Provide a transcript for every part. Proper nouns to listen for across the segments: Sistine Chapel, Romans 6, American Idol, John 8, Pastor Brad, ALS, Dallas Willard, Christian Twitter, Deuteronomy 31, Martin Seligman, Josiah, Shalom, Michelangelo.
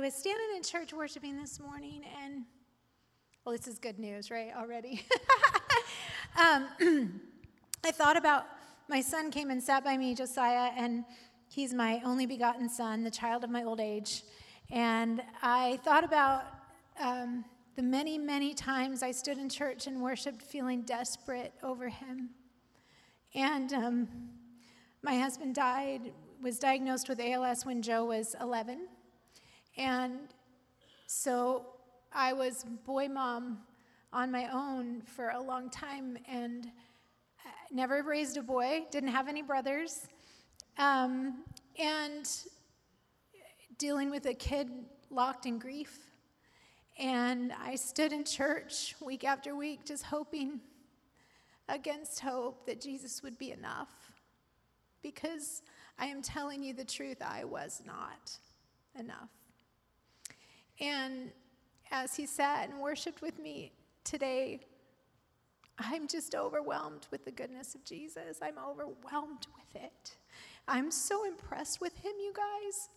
I was standing in church worshiping this morning, and, well, this is good news, right, already? I thought about my son came and sat by me, Josiah, and he's my only begotten son, the child of my old age. And I thought about the many, many times I stood in church and worshiped feeling desperate over him. And my husband was diagnosed with ALS when Joe was 11. And so I was boy mom on my own for a long time and never raised a boy, didn't have any brothers. And dealing with a kid locked in grief. And I stood in church week after week just hoping against hope that Jesus would be enough. Because I am telling you the truth, I was not enough. And as he sat and worshiped with me today, I'm just overwhelmed with the goodness of Jesus. I'm overwhelmed with it. I'm so impressed with him, you guys.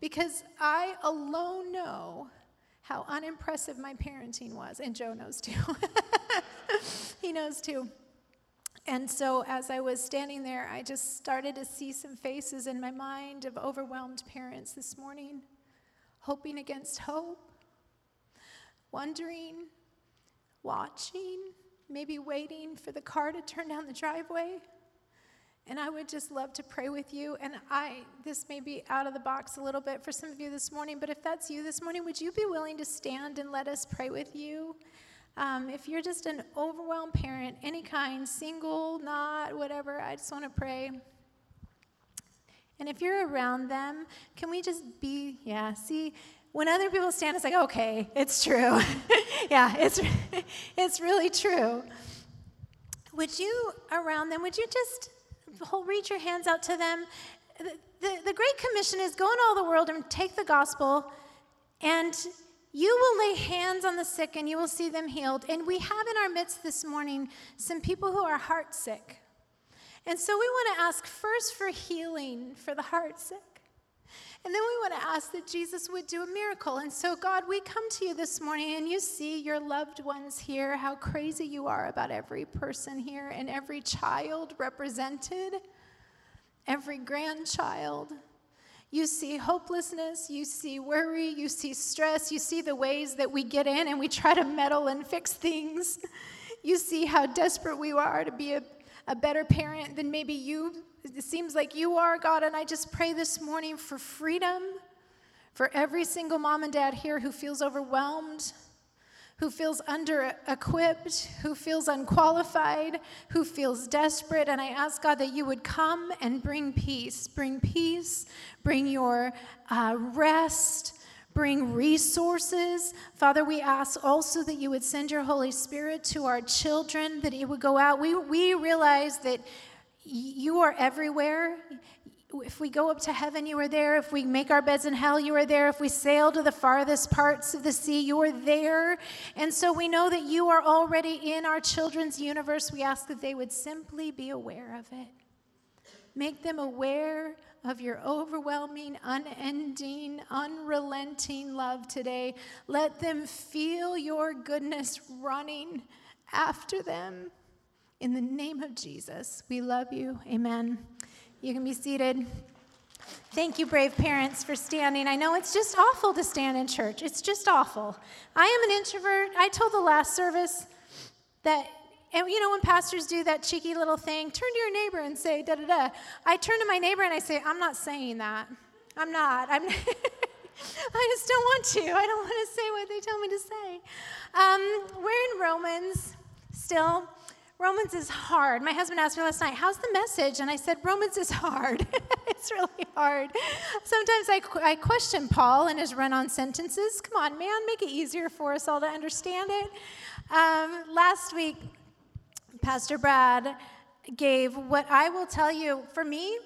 Because I alone know how unimpressive my parenting was. And Joe knows too. He knows too. And so as I was standing there, I just started to see some faces in my mind of overwhelmed parents this morning, hoping against hope, wondering, watching, maybe waiting for the car to turn down the driveway. And I would just love to pray with you. And this may be out of the box a little bit for some of you this morning, but if that's you this morning, would you be willing to stand and let us pray with you? If you're just an overwhelmed parent, any kind, single, not, whatever, I just want to pray. And if you're around them, can we just be, when other people stand, it's like, okay, it's true. Yeah, it's really true. Would you, around them, would you just reach your hands out to them. The Great Commission is go in all the world and take the gospel, and you will lay hands on the sick and you will see them healed. And we have in our midst this morning some people who are heart sick. And so we want to ask first for healing for the heart sick. And then we want to ask that Jesus would do a miracle. And so, God, we come to you this morning, and you see your loved ones here, how crazy you are about every person here and every child represented, every grandchild. You see hopelessness, you see worry, you see stress, you see the ways that we get in and we try to meddle and fix things. You see how desperate we are to be a better parent than maybe you. It seems like you are, God, and I just pray this morning for freedom for every single mom and dad here who feels overwhelmed, who feels under-equipped, who feels unqualified, who feels desperate, and I ask, God, that you would come and bring peace. Bring peace, bring your rest, bring resources. Father, we ask also that you would send your Holy Spirit to our children, that it would go out. We realize that you are everywhere. If we go up to heaven, you are there. If we make our beds in hell, you are there. If we sail to the farthest parts of the sea, you are there. And so we know that you are already in our children's universe. We ask that they would simply be aware of it. Make them aware of your overwhelming, unending, unrelenting love today. Let them feel your goodness running after them. In the name of Jesus, we love you. Amen. You can be seated. Thank you, brave parents, for standing. I know it's just awful to stand in church. It's just awful. I am an introvert. I told the last service that, and you know when pastors do that cheeky little thing, turn to your neighbor and say da-da-da. I turn to my neighbor and I say, I'm not saying that. I'm not. I just don't want to. I don't want to say what they tell me to say. We're in Romans still. Romans is hard. My husband asked me last night, how's the message? And I said, Romans is hard. It's really hard. Sometimes I question Paul and his run-on sentences. Come on, man, make it easier for us all to understand it. Last week, Pastor Brad gave what I will tell you, for me,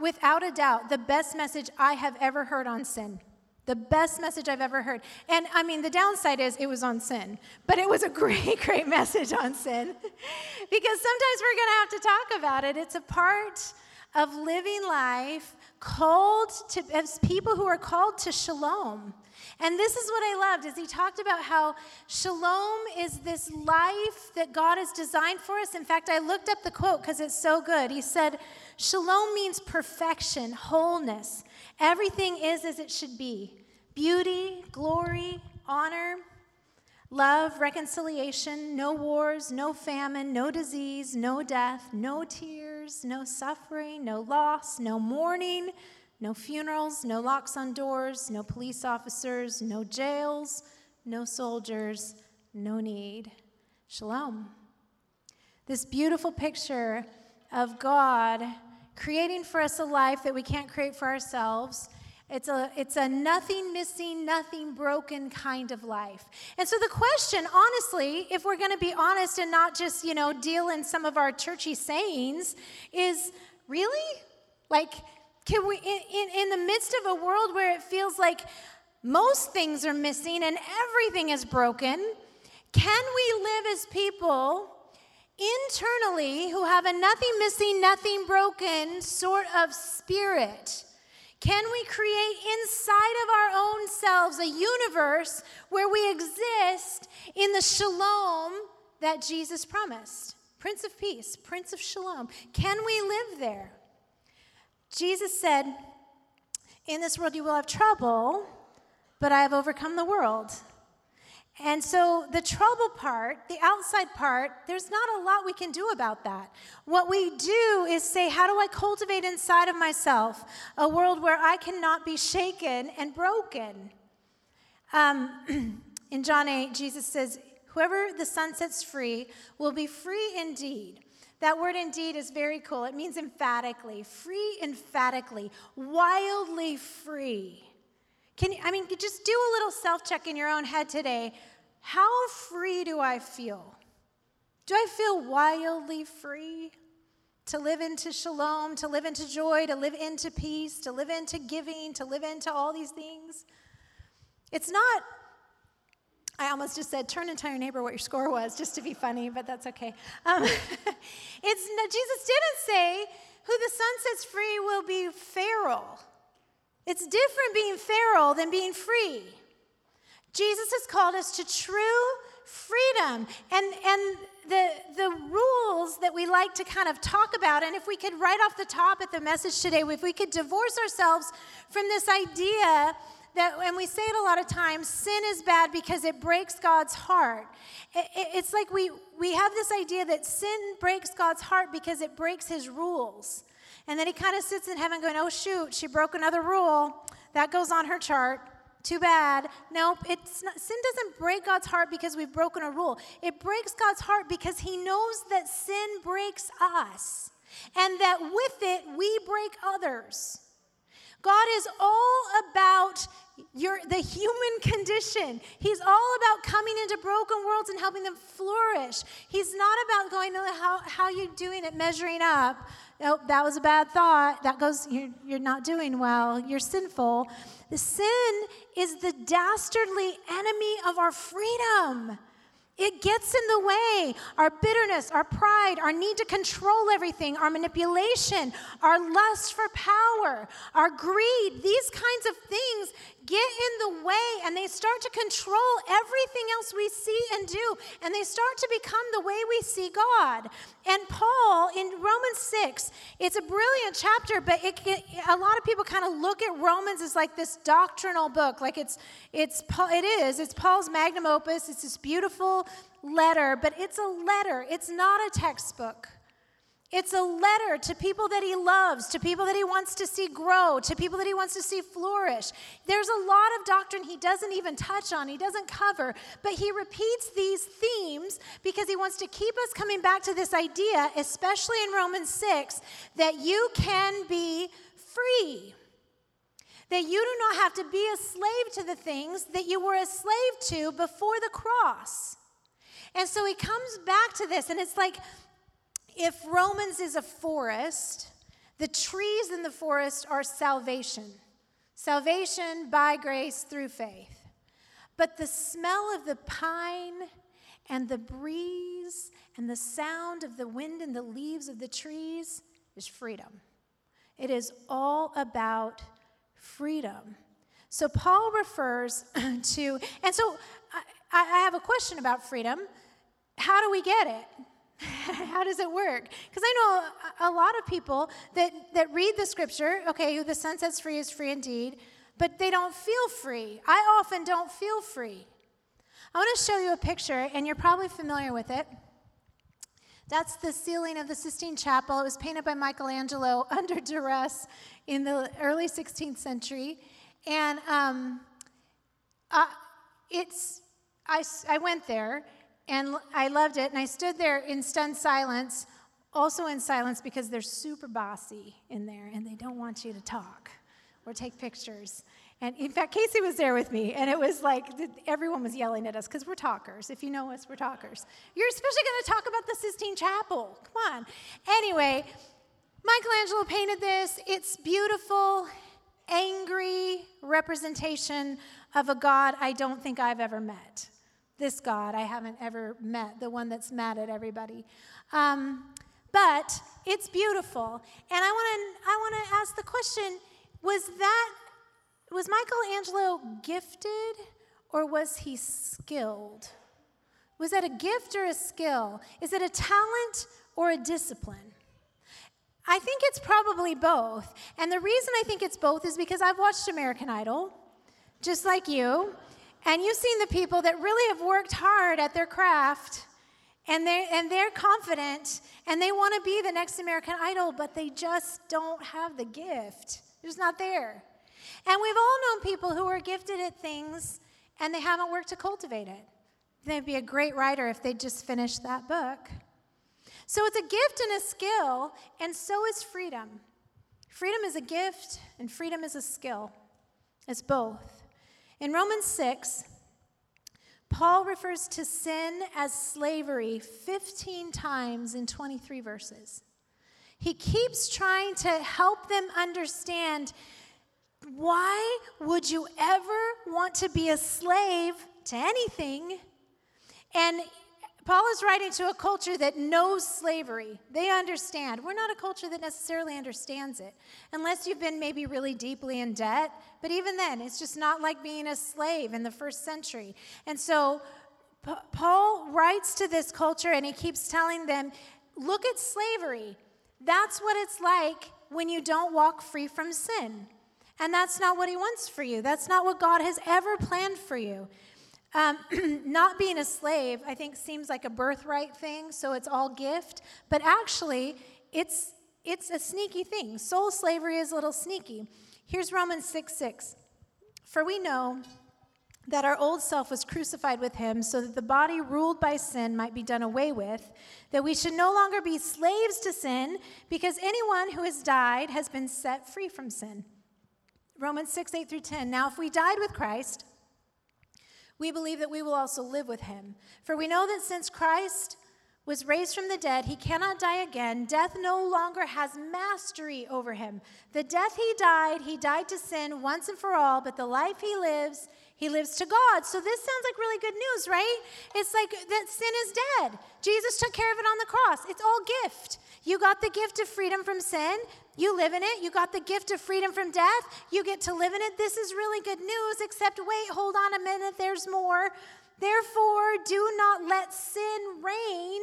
without a doubt, the best message I have ever heard on sin. The best message I've ever heard. And, I mean, the downside is it was on sin. But it was a great, great message on sin. Because sometimes we're going to have to talk about it. It's a part of living life called to, as people who are called to shalom. And this is what I loved, is he talked about how shalom is this life that God has designed for us. In fact, I looked up the quote because it's so good. He said, shalom means perfection, wholeness. Everything is as it should be. Beauty, glory, honor, love, reconciliation, no wars, no famine, no disease, no death, no tears, no suffering, no loss, no mourning, no funerals, no locks on doors, no police officers, no jails, no soldiers, no need. Shalom. This beautiful picture of God creating for us a life that we can't create for ourselves. It's a nothing missing, nothing broken kind of life. And so the question, honestly, if we're going to be honest and not just, deal in some of our churchy sayings, is really? Like, can we, in the midst of a world where it feels like most things are missing and everything is broken, can we live as people internally who have a nothing missing, nothing broken sort of spirit? Can we create inside of our own selves a universe where we exist in the shalom that Jesus promised? Prince of Peace, Prince of Shalom. Can we live there? Jesus said, in this world you will have trouble, but I have overcome the world. And so the trouble part, the outside part, there's not a lot we can do about that. What we do is say, how do I cultivate inside of myself a world where I cannot be shaken and broken? In John 8, Jesus says, whoever the Son sets free will be free indeed. That word indeed is very cool. It means emphatically, free emphatically, wildly free. Just do a little self-check in your own head today. How free do I feel? Do I feel wildly free to live into shalom, to live into joy, to live into peace, to live into giving, to live into all these things? It's not, I almost just said, turn and tell your neighbor what your score was, just to be funny, but that's okay. Jesus didn't say, who the Son sets free will be feral. It's different being feral than being free. Jesus has called us to true freedom. And the rules that we like to kind of talk about, and if we could right off the top at the message today, if we could divorce ourselves from this idea that, and we say it a lot of times, sin is bad because it breaks God's heart. It's like we have this idea that sin breaks God's heart because it breaks his rules. And then he kind of sits in heaven going, oh, shoot, she broke another rule. That goes on her chart. Too bad. Nope, sin doesn't break God's heart because we've broken a rule. It breaks God's heart because he knows that sin breaks us and that with it we break others. God is all about the human condition. He's all about coming into broken worlds and helping them flourish. He's not about going, how you doing it, measuring up. Oh, that was a bad thought. That goes, you're not doing well. You're sinful. The sin is the dastardly enemy of our freedom. It gets in the way. Our bitterness, our pride, our need to control everything, our manipulation, our lust for power, our greed, these kinds of things get in the way, and they start to control everything else we see and do, and they start to become the way we see God. And Paul, in Romans 6, it's a brilliant chapter, but a lot of people kind of look at Romans as like this doctrinal book, like it's Paul's magnum opus. It's this beautiful letter, but it's a letter. It's not a textbook. It's a letter to people that he loves, to people that he wants to see grow, to people that he wants to see flourish. There's a lot of doctrine he doesn't even touch on, he doesn't cover, but he repeats these themes because he wants to keep us coming back to this idea, especially in Romans 6, that you can be free. That you do not have to be a slave to the things that you were a slave to before the cross. And so he comes back to this, and it's like, if Romans is a forest, the trees in the forest are salvation. Salvation by grace through faith. But the smell of the pine and the breeze and the sound of the wind and the leaves of the trees is freedom. It is all about freedom. So Paul refers to, and so I have a question about freedom. How do we get it? How does it work? Because I know a lot of people that read the scripture, okay, the sun sets free is free indeed, but they don't feel free. I often don't feel free. I want to show you a picture, and you're probably familiar with it. That's the ceiling of the Sistine Chapel. It was painted by Michelangelo under duress in the early 16th century. And I went there, and I loved it, and I stood there in stunned silence, also in silence because they're super bossy in there, and they don't want you to talk or take pictures. And in fact, Casey was there with me, and it was like everyone was yelling at us because we're talkers. If you know us, we're talkers. You're especially going to talk about the Sistine Chapel. Come on. Anyway, Michelangelo painted this. It's beautiful, angry representation of a God I don't think I've ever met. This God I haven't ever met, the one that's mad at everybody. But it's beautiful. And I want to ask the question, was Michelangelo gifted or was he skilled? Was that a gift or a skill? Is it a talent or a discipline? I think it's probably both. And the reason I think it's both is because I've watched American Idol, just like you, and you've seen the people that really have worked hard at their craft, and they're confident, and they want to be the next American Idol, but they just don't have the gift. They're just not there. And we've all known people who are gifted at things, and they haven't worked to cultivate it. They'd be a great writer if they just finished that book. So it's a gift and a skill, and so is freedom. Freedom is a gift, and freedom is a skill. It's both. In Romans 6, Paul refers to sin as slavery 15 times in 23 verses. He keeps trying to help them understand, why would you ever want to be a slave to anything? And Paul is writing to a culture that knows slavery. They understand. We're not a culture that necessarily understands it, unless you've been maybe really deeply in debt. But even then, it's just not like being a slave in the first century. And so Paul writes to this culture, and he keeps telling them, look at slavery. That's what it's like when you don't walk free from sin. And that's not what he wants for you. That's not what God has ever planned for you. Not being a slave, I think, seems like a birthright thing, so it's all gift. But actually, it's a sneaky thing. Soul slavery is a little sneaky. Here's Romans 6:6. For we know that our old self was crucified with him so that the body ruled by sin might be done away with, that we should no longer be slaves to sin, because anyone who has died has been set free from sin. Romans 6:8 through 10. Now, if we died with Christ, we believe that we will also live with him. For we know that since Christ was raised from the dead, he cannot die again. Death no longer has mastery over him. The death he died to sin once and for all, but the life he lives to God. So this sounds like really good news, right? It's like that sin is dead. Jesus took care of it on the cross. It's all gift. You got the gift of freedom from sin. You live in it. You got the gift of freedom from death. You get to live in it. This is really good news, except wait, hold on a minute, there's more. Therefore, do not let sin reign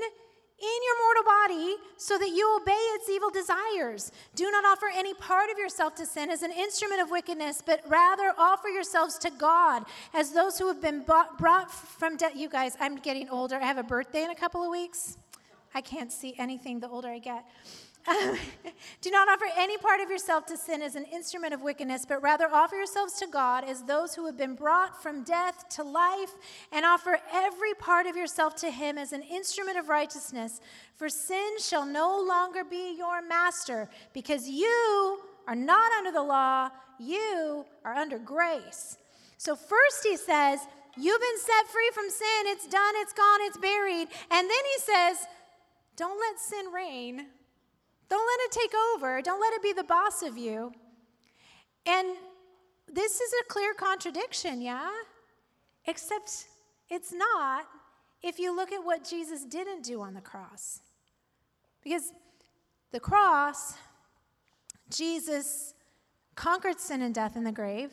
in your mortal body so that you obey its evil desires. Do not offer any part of yourself to sin as an instrument of wickedness, but rather offer yourselves to God as those who have been brought from death. You guys, I'm getting older. I have a birthday in a couple of weeks. I can't see anything the older I get. Do not offer any part of yourself to sin as an instrument of wickedness, but rather offer yourselves to God as those who have been brought from death to life, and offer every part of yourself to him as an instrument of righteousness. For sin shall no longer be your master, because you are not under the law, you are under grace. So first he says, you've been set free from sin, it's done, it's gone, it's buried. And then he says, don't let sin reign. Don't let it take over. Don't let it be the boss of you. And this is a clear contradiction, yeah? Except it's not if you look at what Jesus didn't do on the cross. Because the cross Jesus conquered sin and death in the grave.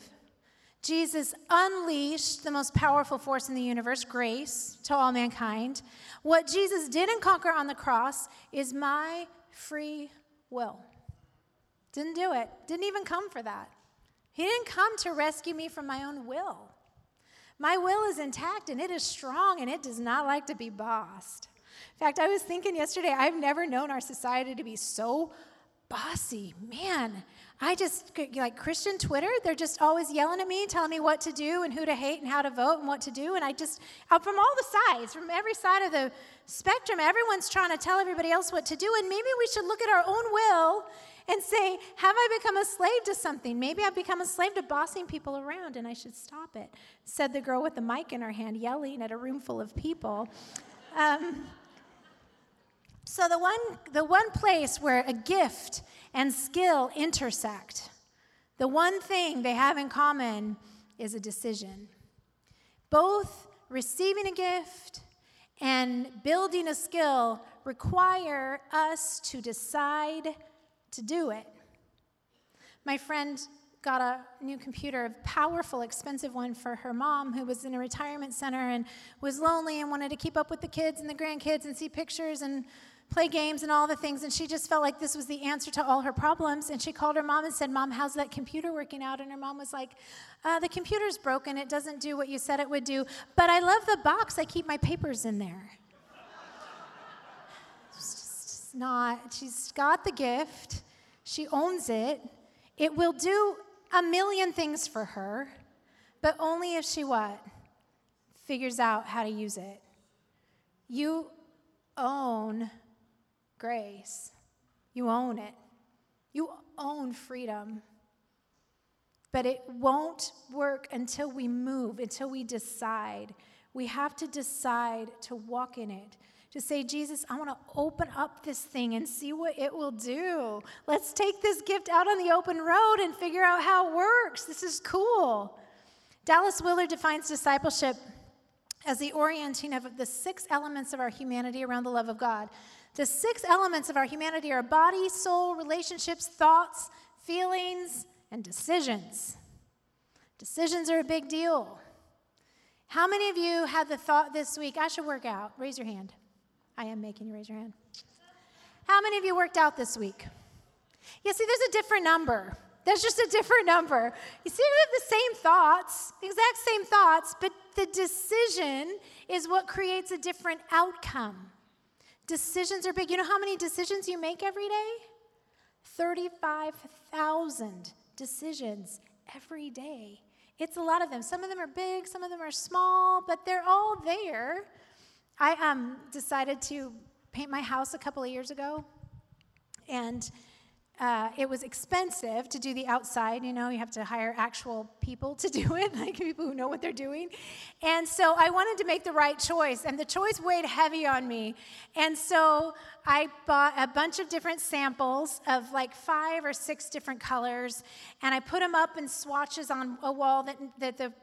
Jesus unleashed the most powerful force in the universe, grace, to all mankind. What Jesus didn't conquer on the cross is my free will. Didn't do it. Didn't even come for that. He didn't come to rescue me from my own will. My will is intact, and it is strong, and it does not like to be bossed. In fact, I was thinking yesterday, I've never known our society to be so bossy. Man, I just, like Christian Twitter, they're just always yelling at me, telling me what to do and who to hate and how to vote and what to do. And I just, from all the sides, from every side of the spectrum, everyone's trying to tell everybody else what to do. And maybe we should look at our own will and say, have I become a slave to something? Maybe I've become a slave to bossing people around, and I should stop it, said the girl with the mic in her hand, yelling at a room full of people. So the one place where a gift and skill intersect, the one thing they have in common is a decision. Both receiving a gift and building a skill require us to decide to do it. My friend got a new computer, a powerful, expensive one for her mom who was in a retirement center and was lonely and wanted to keep up with the kids and the grandkids and see pictures and play games and all the things, and she just felt like this was the answer to all her problems. And she called her mom and said, Mom, how's that computer working out? And her mom was like, the computer's broken. It doesn't do what you said it would do, but I love the box. I keep my papers in there. She's got the gift. She owns it. It will do a million things for her, but only if she what? Figures out how to use it. You own grace. You own it. You own freedom. But it won't work until we move, until we decide. We have to decide to walk in it, to say, Jesus, I want to open up this thing and see what it will do. Let's take this gift out on the open road and figure out how it works. This is cool. Dallas Willard defines discipleship as the orienting of the six elements of our humanity around the love of God. The six elements of our humanity are body, soul, relationships, thoughts, feelings, and decisions. Decisions are a big deal. How many of you had the thought this week, I should work out? Raise your hand. I am making you raise your hand. How many of you worked out this week? Yeah, see, there's a different number. There's just a different number. You see, we have the same thoughts, exact same thoughts, but the decision is what creates a different outcome. Decisions are big. You know how many decisions you make every day? 35,000 decisions every day. It's a lot of them. Some of them are big, some of them are small, but they're all there. I decided to paint my house a couple of years ago, and it was expensive to do the outside. You know, you have to hire actual people to do it, like people who know what they're doing. And so I wanted to make the right choice, and the choice weighed heavy on me. And so I bought a bunch of different samples of like 5 or 6 different colors, and I put them up in swatches on a wall that the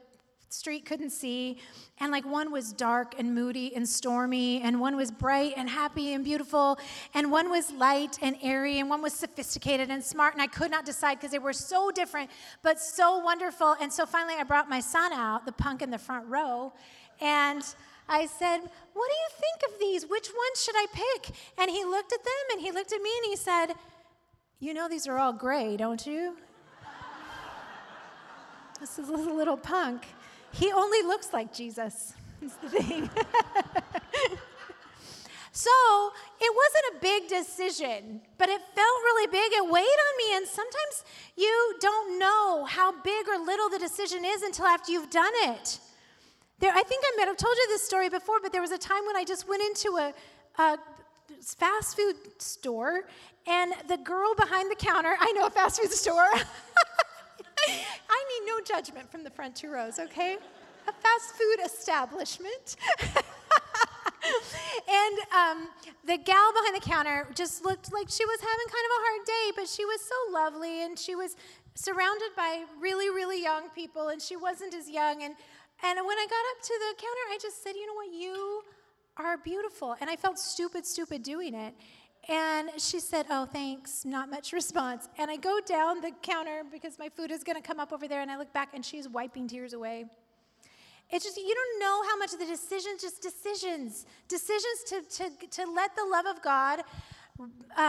street couldn't see, and like one was dark and moody and stormy, and one was bright and happy and beautiful, and one was light and airy, and one was sophisticated and smart, and I could not decide because they were so different but so wonderful. And so finally I brought my son out, the punk in the front row, and I said, what do you think of these? Which one should I pick? And he looked at them and he looked at me and he said, you know these are all gray, don't you? This is a little punk. He only looks like Jesus, is the thing. So it wasn't a big decision, but it felt really big. It weighed on me, and sometimes you don't know how big or little the decision is until after you've done it. I think I might have told you this story before, but there was a time when I just went into a fast food store, and the girl behind the counter, I know a fast food store, I need no judgment from the front 2 rows, okay? A fast food establishment. And the gal behind the counter just looked like she was having kind of a hard day, but she was so lovely, and she was surrounded by really, really young people, and she wasn't as young. And when I got up to the counter, I just said, you know what, you are beautiful. And I felt stupid doing it. And she said, oh, thanks, not much response. And I go down the counter because my food is going to come up over there, and I look back, and she's wiping tears away. It's just, you don't know how much of the decisions, just decisions to let the love of God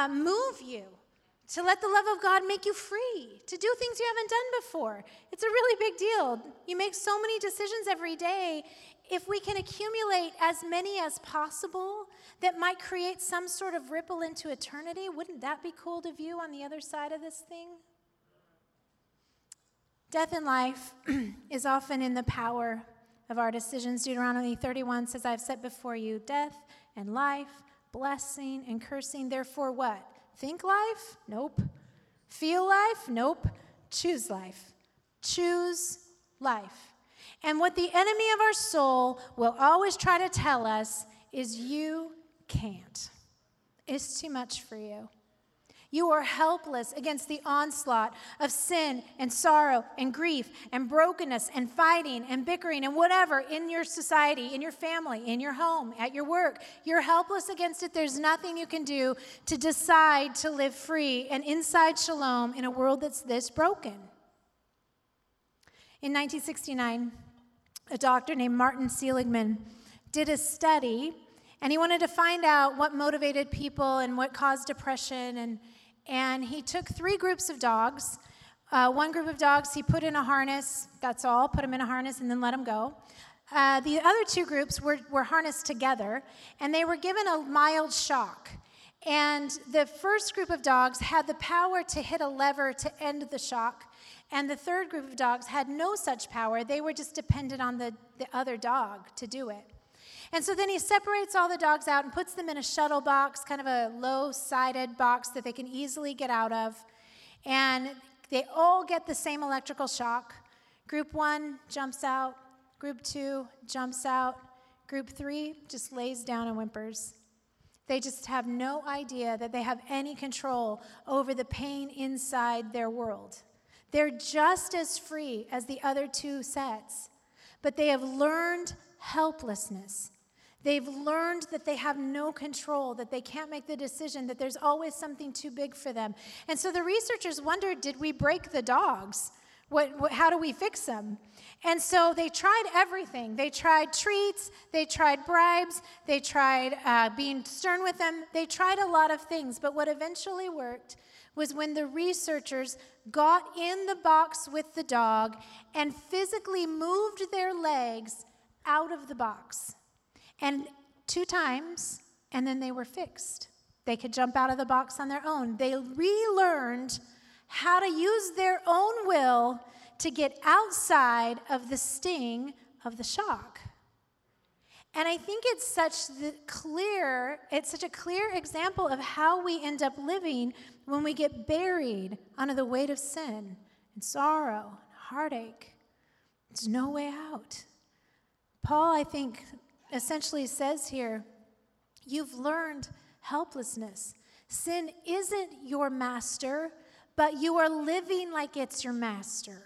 move you, to let the love of God make you free, to do things you haven't done before. It's a really big deal. You make so many decisions every day. If we can accumulate as many as possible that might create some sort of ripple into eternity, wouldn't that be cool to view on the other side of this thing? Death in life is often in the power of our decisions. Deuteronomy 31 says, I've set before you death and life, blessing and cursing. Therefore what? Think life? Nope. Feel life? Nope. Choose life. Choose life. And what the enemy of our soul will always try to tell us is you can't. It's too much for you. You are helpless against the onslaught of sin and sorrow and grief and brokenness and fighting and bickering and whatever in your society, in your family, in your home, at your work. You're helpless against it. There's nothing you can do to decide to live free and inside Shalom in a world that's this broken. In 1969, a doctor named Martin Seligman did a study, and he wanted to find out what motivated people and what caused depression. And he took three groups of dogs. One group of dogs he put in a harness, that's all, put them in a harness and then let them go. The other two groups were harnessed together, and they were given a mild shock. And the first group of dogs had the power to hit a lever to end the shock. And the third group of dogs had no such power. They were just dependent on the other dog to do it. And so then he separates all the dogs out and puts them in a shuttle box, kind of a low-sided box that they can easily get out of. And they all get the same electrical shock. Group one jumps out. Group two jumps out. Group three just lays down and whimpers. They just have no idea that they have any control over the pain inside their world. They're just as free as the other two sets, but they have learned helplessness. They've learned that they have no control, that they can't make the decision, that there's always something too big for them. And so the researchers wondered, did we break the dogs? How do we fix them? And so they tried everything. They tried treats. They tried bribes. They tried being stern with them. They tried a lot of things, but what eventually worked was when the researchers got in the box with the dog and physically moved their legs out of the box. And 2 times, and then they were fixed. They could jump out of the box on their own. They relearned how to use their own will to get outside of the sting of the shock. And I think it's such a clear example of how we end up living when we get buried under the weight of sin and sorrow and heartache. There's no way out. Paul, I think, essentially says here, you've learned helplessness. Sin isn't your master, but you are living like it's your master.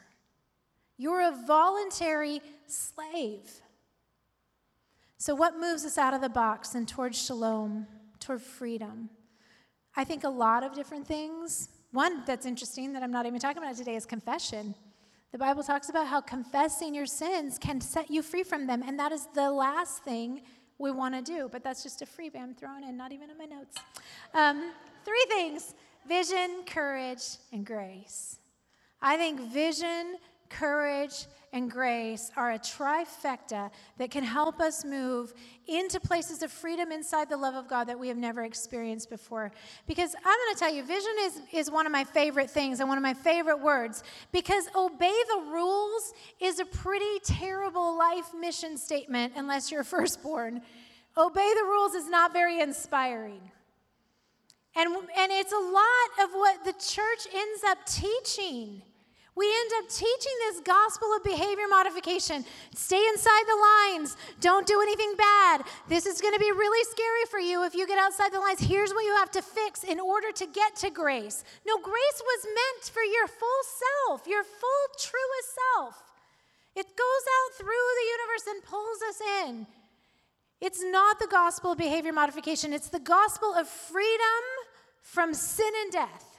You're a voluntary slave. So what moves us out of the box and toward Shalom, toward freedom? I think a lot of different things. One that's interesting that I'm not even talking about today is confession. The Bible talks about how confessing your sins can set you free from them, and that is the last thing we want to do. But that's just a freebie I'm throwing in, not even in my notes. 3 things, vision, courage, and grace. I think vision, courage, and grace are a trifecta that can help us move into places of freedom inside the love of God that we have never experienced before. Because I'm going to tell you, vision is one of my favorite things and one of my favorite words, because obey the rules is a pretty terrible life mission statement unless you're firstborn. Obey the rules is not very inspiring. And it's a lot of what the church ends up teaching. We end up teaching this gospel of behavior modification. Stay inside the lines. Don't do anything bad. This is going to be really scary for you if you get outside the lines. Here's what you have to fix in order to get to grace. No, grace was meant for your full self, your full, truest self. It goes out through the universe and pulls us in. It's not the gospel of behavior modification. It's the gospel of freedom from sin and death,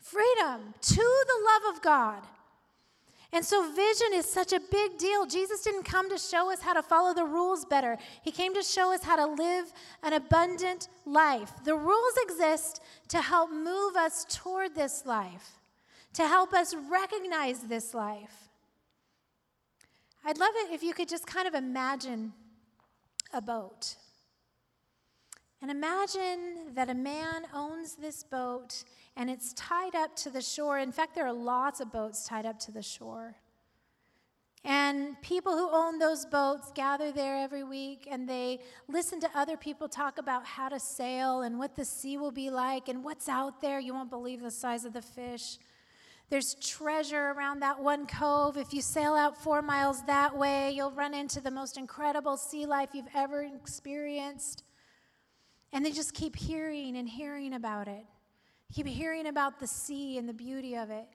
freedom to the love of God. And so vision is such a big deal. Jesus didn't come to show us how to follow the rules better. He came to show us how to live an abundant life. The rules exist to help move us toward this life, to help us recognize this life. I'd love it if you could just kind of imagine a boat. And imagine that a man owns this boat and it's tied up to the shore. In fact, there are lots of boats tied up to the shore. And people who own those boats gather there every week and they listen to other people talk about how to sail and what the sea will be like and what's out there. You won't believe the size of the fish. There's treasure around that one cove. If you sail out 4 miles that way, you'll run into the most incredible sea life you've ever experienced. And they just keep hearing and hearing about it. Keep hearing about the sea and the beauty of it.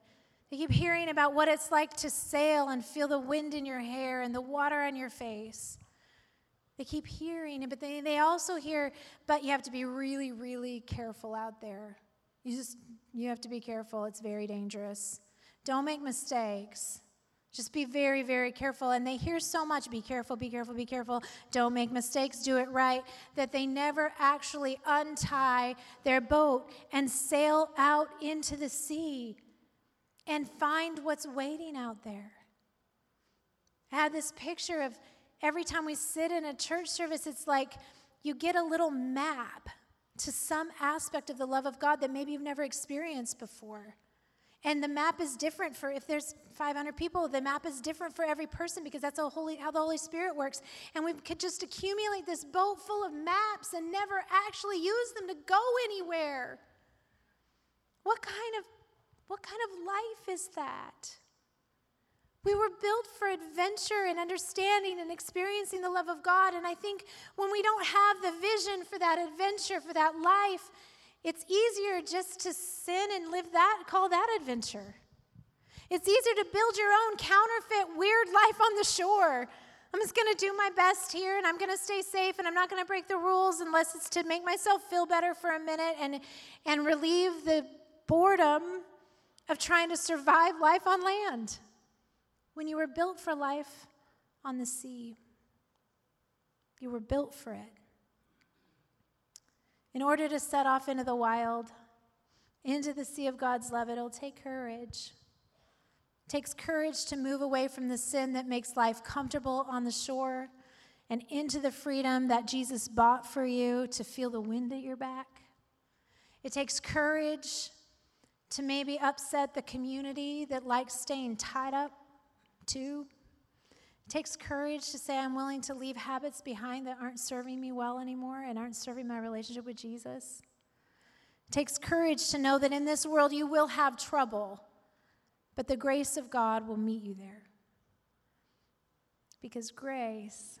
They keep hearing about what it's like to sail and feel the wind in your hair and the water on your face. They keep hearing it, but they also hear, but you have to be really, really careful out there. You have to be careful. It's very dangerous. Don't make mistakes. Just be very, very careful. And they hear so much, be careful, be careful, be careful. Don't make mistakes, do it right, that they never actually untie their boat and sail out into the sea and find what's waiting out there. I had this picture of every time we sit in a church service, it's like you get a little map to some aspect of the love of God that maybe you've never experienced before. And the map is different for, if there's 500 people, the map is different for every person because that's how the Holy Spirit works. And we could just accumulate this boat full of maps and never actually use them to go anywhere. What kind of life is that? We were built for adventure and understanding and experiencing the love of God. And I think when we don't have the vision for that adventure, for that life, it's easier just to sin and live that, call that adventure. It's easier to build your own counterfeit weird life on the shore. I'm just going to do my best here, and I'm going to stay safe, and I'm not going to break the rules unless it's to make myself feel better for a minute and relieve the boredom of trying to survive life on land when you were built for life on the sea. You were built for it. In order to set off into the wild, into the sea of God's love, it'll take courage. It takes courage to move away from the sin that makes life comfortable on the shore and into the freedom that Jesus bought for you to feel the wind at your back. It takes courage to maybe upset the community that likes staying tied up too. It takes courage to say I'm willing to leave habits behind that aren't serving me well anymore and aren't serving my relationship with Jesus. It takes courage to know that in this world you will have trouble, but the grace of God will meet you there. Because grace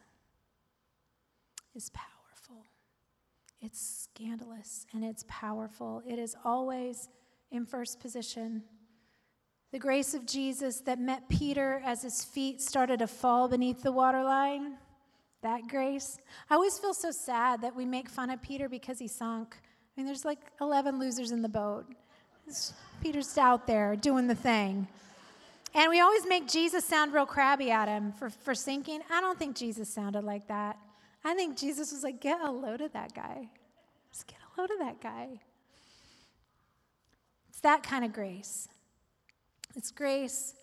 is powerful. It's scandalous and it's powerful. It is always in first position. The grace of Jesus that met Peter as his feet started to fall beneath the waterline, that grace. I always feel so sad that we make fun of Peter because he sunk. I mean, there's like 11 losers in the boat. Peter's out there doing the thing. And we always make Jesus sound real crabby at him for sinking. I don't think Jesus sounded like that. I think Jesus was like, get a load of that guy. Just get a load of that guy. It's that kind of grace. It's grace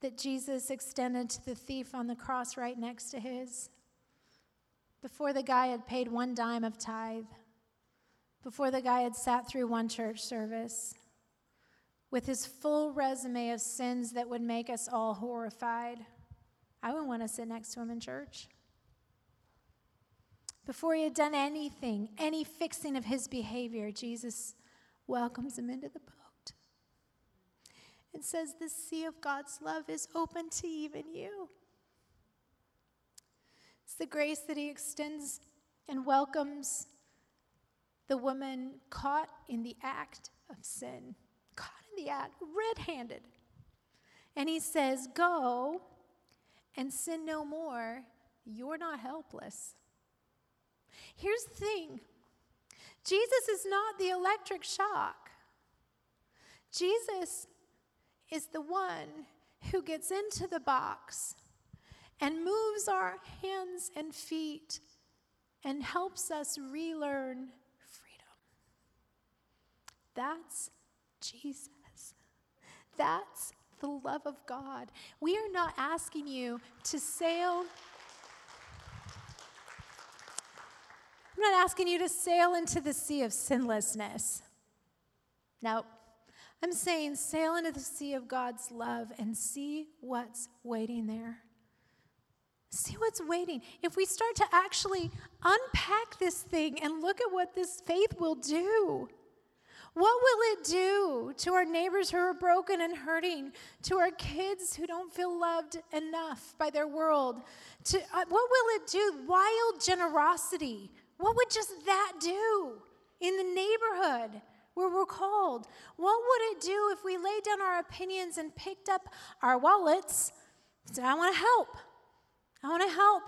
that Jesus extended to the thief on the cross right next to his. Before the guy had paid 1 dime of tithe, before the guy had sat through 1 church service, with his full resume of sins that would make us all horrified, I wouldn't want to sit next to him in church. Before he had done anything, any fixing of his behavior, Jesus welcomes him into the boat. It says the sea of God's love is open to even you. It's the grace that he extends and welcomes the woman caught in the act of sin, caught in the act, red-handed. And he says, go and sin no more. You're not helpless. Here's the thing. Jesus is not the electric shock. Jesus is the one who gets into the box and moves our hands and feet and helps us relearn freedom. That's Jesus. That's the love of God. We are not asking you to sail. I'm not asking you to sail into the sea of sinlessness. No. I'm saying sail into the sea of God's love and see what's waiting there. See what's waiting. If we start to actually unpack this thing and look at what this faith will do, what will it do to our neighbors who are broken and hurting, to our kids who don't feel loved enough by their world? What will it do? Wild generosity. What would just that do in the neighborhood where we're called? What would it do if we laid down our opinions and picked up our wallets and said, I want to help. I want to help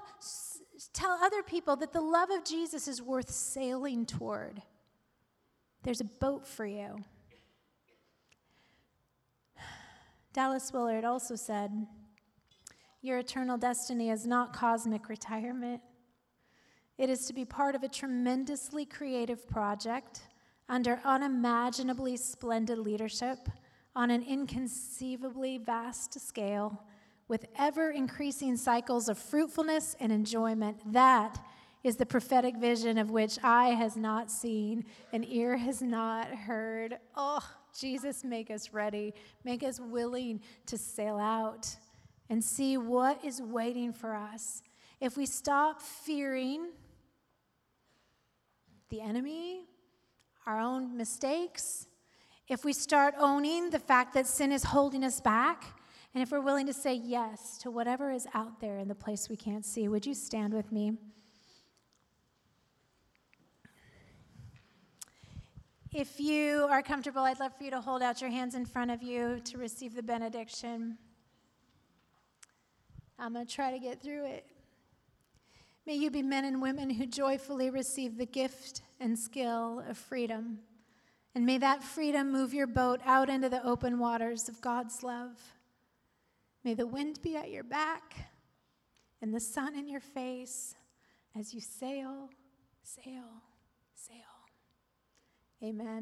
tell other people that the love of Jesus is worth sailing toward. There's a boat for you. Dallas Willard also said, your eternal destiny is not cosmic retirement. It is to be part of a tremendously creative project under unimaginably splendid leadership on an inconceivably vast scale with ever-increasing cycles of fruitfulness and enjoyment. That is the prophetic vision of which eye has not seen and ear has not heard. Oh, Jesus, make us ready. Make us willing to sail out and see what is waiting for us. If we stop fearing the enemy, our own mistakes, if we start owning the fact that sin is holding us back, and if we're willing to say yes to whatever is out there in the place we can't see, would you stand with me? If you are comfortable, I'd love for you to hold out your hands in front of you to receive the benediction. I'm going to try to get through it. May you be men and women who joyfully receive the gift and skill of freedom. And may that freedom move your boat out into the open waters of God's love. May the wind be at your back and the sun in your face as you sail, sail, sail. Amen.